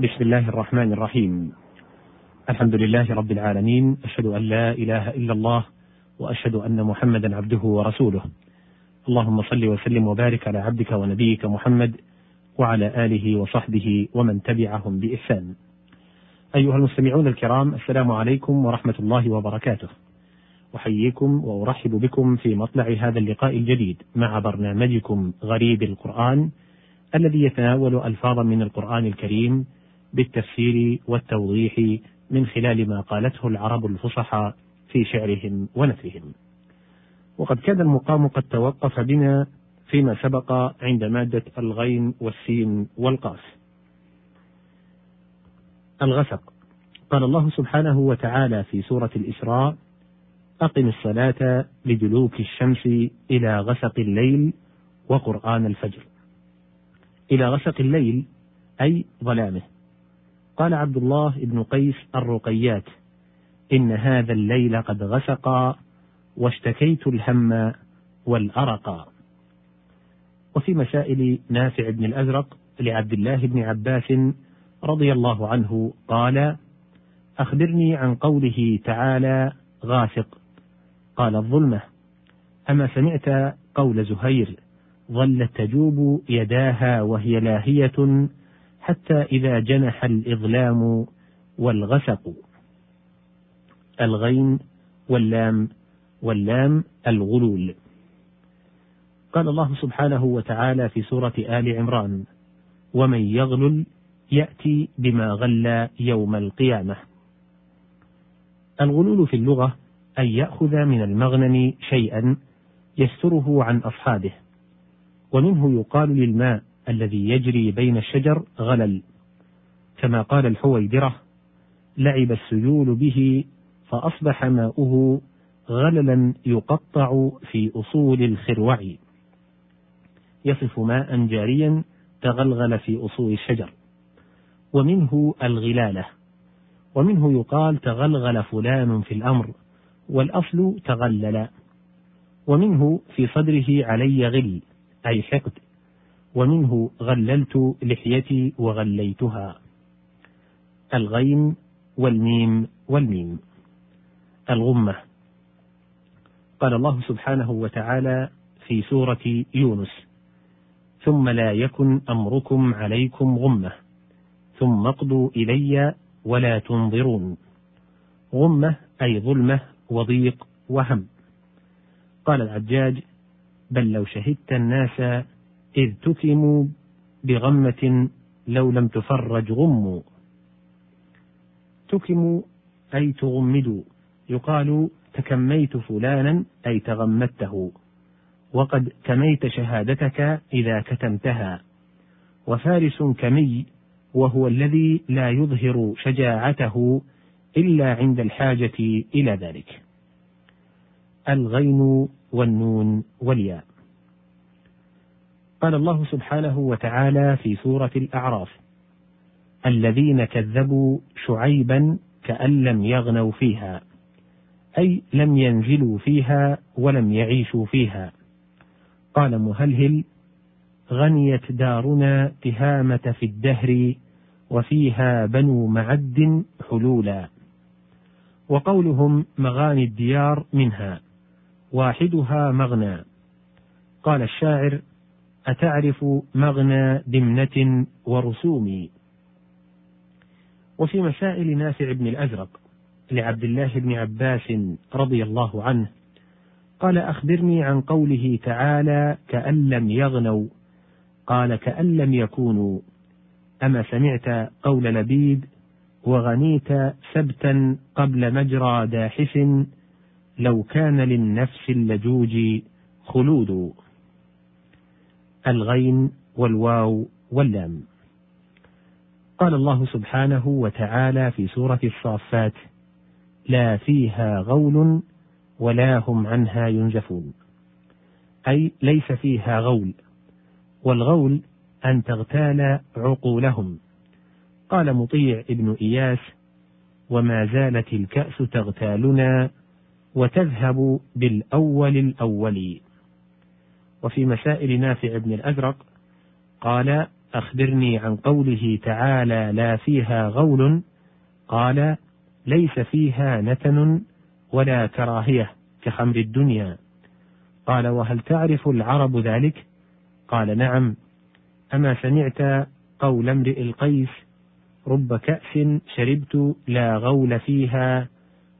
بسم الله الرحمن الرحيم. الحمد لله رب العالمين، أشهد أن لا إله إلا الله وأشهد أن محمدا عبده ورسوله. اللهم صل وسلم وبارك على عبدك ونبيك محمد وعلى آله وصحبه ومن تبعهم بإحسان. أيها المستمعون الكرام، السلام عليكم ورحمة الله وبركاته. أحييكم وأرحب بكم في مطلع هذا اللقاء الجديد مع برنامجكم غريب القرآن، الذي يتناول ألفاظا من القرآن الكريم بالتفسير والتوضيح من خلال ما قالته العرب الفصحى في شعرهم ونثرهم. وقد كان المقام قد توقف بنا فيما سبق عند مادة الغين والسين والقاف. الغسق، قال الله سبحانه وتعالى في سورة الإسراء: أقم الصلاة لدلوك الشمس إلى غسق الليل وقرآن الفجر. إلى غسق الليل أي ظلامه. قال عبد الله ابن قيس الرقيات: إن هذا الليل قد غسق واشتكيت الهم والأرق. وفي مسائل نافع بن الأزرق لعبد الله بن عباس رضي الله عنه قال: أخبرني عن قوله تعالى غاسق، قال: الظلمة. أما سمعت قول زهير: ظلت تجوب يداها وهي لاهية حتى إذا جنح الإظلام والغسق. الغين واللام، واللام الغلول. قال الله سبحانه وتعالى في سورة آل عمران: ومن يغلل يأتي بما غلى يوم القيامة. الغلول في اللغة أن يأخذ من المغنم شيئا يستره عن أصحابه، ومنه يقال للماء الذي يجري بين الشجر غلل، كما قال الحويدرة: لعب السيول به فأصبح ماؤه غللا يقطع في أصول الخروع. يصف ماء جاريا تغلغل في أصول الشجر. ومنه الغلالة، ومنه يقال تغلغل فلان في الأمر، والأصل تغلل. ومنه في صدره علي غل أي حقد، ومنه غللت لحيتي وغليتها. الغين والميم والميم الغمة. قال الله سبحانه وتعالى في سورة يونس: ثم لا يكن أمركم عليكم غمة ثم اقضوا إلي ولا تنظرون. غمة أي ظلمة وضيق وهم. قال العجاج: بل لو شهدت الناس إذ تكموا بغمة لو لم تفرج غموا. تكموا أي تغمدوا، يقال تكميت فلانا أي تغمدته، وقد كميت شهادتك إذا كتمتها. وفارس كمي وهو الذي لا يظهر شجاعته إلا عند الحاجة إلى ذلك. الغين والنون والياء. قال الله سبحانه وتعالى في سورة الأعراف: الذين كذبوا شعيبا كأن لم يغنوا فيها، أي لم ينزلوا فيها ولم يعيشوا فيها. قال مهلهل: غنيت دارنا تهامة في الدهر وفيها بنو معد حلولا. وقولهم: مغاني الديار منها واحدها مغنى. قال الشاعر: أتعرف مغنى دمنة ورسومي. وفي مسائل نافع بن الأزرق لعبد الله بن عباس رضي الله عنه قال: أخبرني عن قوله تعالى كأن لم يغنوا، قال: كأن لم يكونوا. أما سمعت قول لبيد: وغنيت سبتا قبل مجرى داحس لو كان للنفس اللجوج خلود. الغين والواو واللام. قال الله سبحانه وتعالى في سورة الصافات: لا فيها غول ولا هم عنها ينزفون، أي ليس فيها غول. والغول أن تغتال عقولهم. قال مطيع ابن إياس: وما زالت الكأس تغتالنا وتذهب بالأول الأولي. وفي مسائل نافع بن الأزرق قال: أخبرني عن قوله تعالى لا فيها غول، قال ليس فيها نتن ولا كراهية كخمر الدنيا. قال وهل تعرف العرب ذلك؟ قال نعم. أما سمعت قول امرئ القيس رب كأس شربت لا غول فيها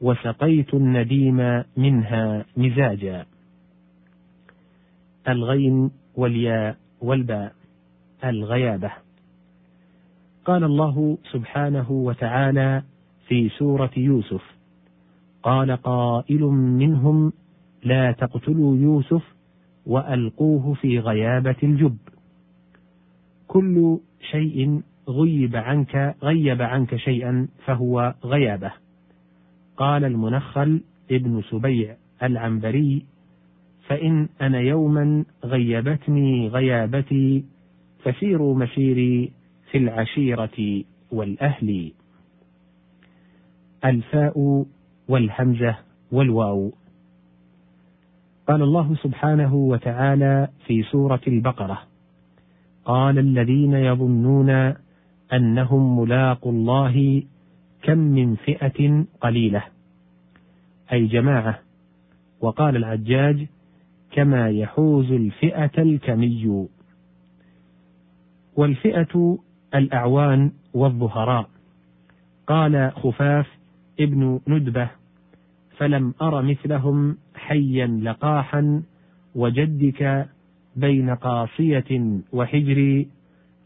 وسقيت النديم منها مزاجا. الغين والياء والباء الغيابة. قال الله سبحانه وتعالى في سورة يوسف: قال قائل منهم لا تقتلوا يوسف وألقوه في غيابة الجب. كل شيء غيب عنك شيئا فهو غيابة. قال المنخل ابن سبيع العنبري: فإن أنا يوما غيبتني غيابتي فسيروا مسيري في العشيرة والأهل. الفاء والهمزة والواو. قال الله سبحانه وتعالى في سورة البقرة: قال الذين يظنون أنهم ملاقوا الله كم من فئة قليلة، أي جماعة. وقال العجاج: كما يحوز الفئة الكمي. والفئة الأعوان والظهراء. قال خفاف ابن ندبة: فلم أر مثلهم حيا لقاحا وجدك بين قاصية وحجري،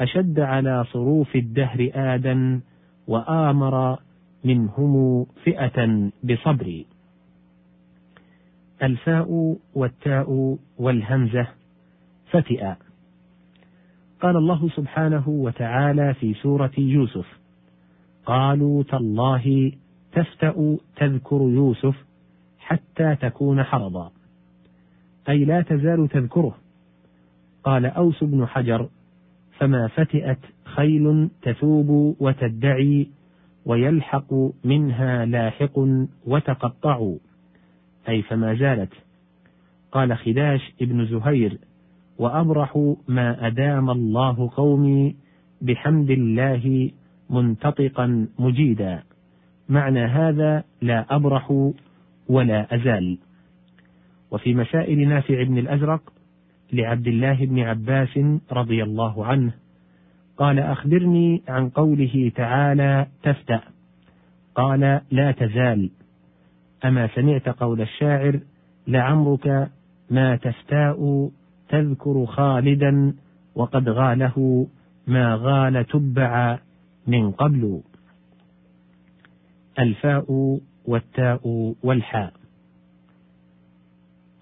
أشد على صروف الدهر آدا وآمر منهم فئة بصبري. الفاء والتاء والهمزة فتئة. قال الله سبحانه وتعالى في سورة يوسف: قالوا تالله تفتأ تذكر يوسف حتى تكون حرضا، أي لا تزال تذكره. قال أوس بن حجر: فما فتئت خيل تثوب وتدعي ويلحق منها لاحق وتقطعوا، أي فما زالت. قال خداش ابن زهير: وأبرح ما أدام الله قومي بحمد الله منتطقا مجيدا. معنى هذا لا أبرح ولا أزال. وفي مسائل نافع بن الأزرق لعبد الله بن عباس رضي الله عنه قال: أخبرني عن قوله تعالى تفتأ، قال لا تزال. أما سمعت قول الشاعر: لعمرك ما تفتاء تذكر خالدا وقد غاله ما غال تبع من قبل. الفاء والتاء والحاء.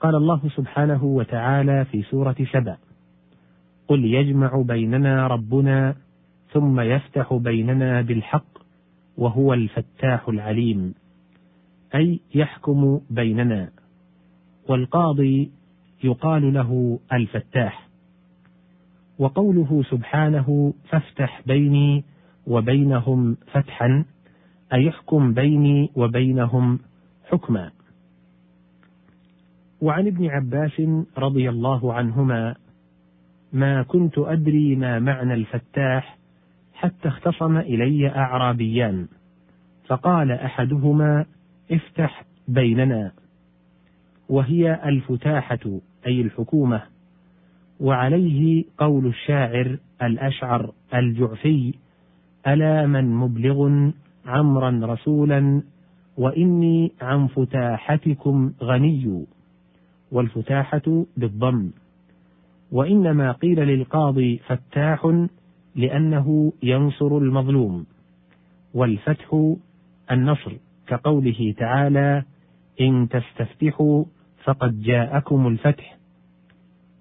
قال الله سبحانه وتعالى في سورة سبأ: قل يجمع بيننا ربنا ثم يفتح بيننا بالحق وهو الفتاح العليم، أي يحكم بيننا. والقاضي يقال له الفتاح. وقوله سبحانه: فافتح بيني وبينهم فتحا، أي يحكم بيني وبينهم حكما. وعن ابن عباس رضي الله عنهما: ما كنت أدري ما معنى الفتاح حتى اختصم إلي أعرابيان، فقال أحدهما: افتح بيننا، وهي الفتاحة أي الحكومة. وعليه قول الشاعر الأشعر الجعفي: ألا من مبلغ عمرا رسولا وإني عن فتاحتكم غني. والفتاحة بالضم. وإنما قيل للقاضي فتاح لأنه ينصر المظلوم، والفتح النصر، كقوله تعالى: إن تستفتحوا فقد جاءكم الفتح.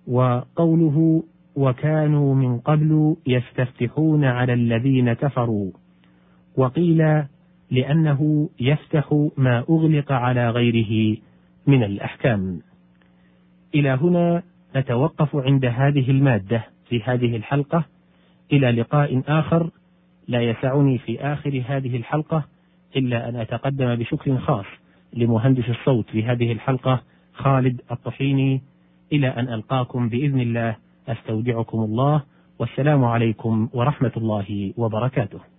وقوله: وكانوا من قبل يستفتحون على الذين كفروا، وقيل لأنه يفتح ما أغلق على غيره من الأحكام. إلى هنا نتوقف عند هذه المادة في هذه الحلقة، إلى لقاء آخر. لا يسعني في آخر هذه الحلقة إلا أن أتقدم بشكر خاص لمهندس الصوت في هذه الحلقة خالد الطحيني. إلى أن ألقاكم بإذن الله، أستودعكم الله، والسلام عليكم ورحمة الله وبركاته.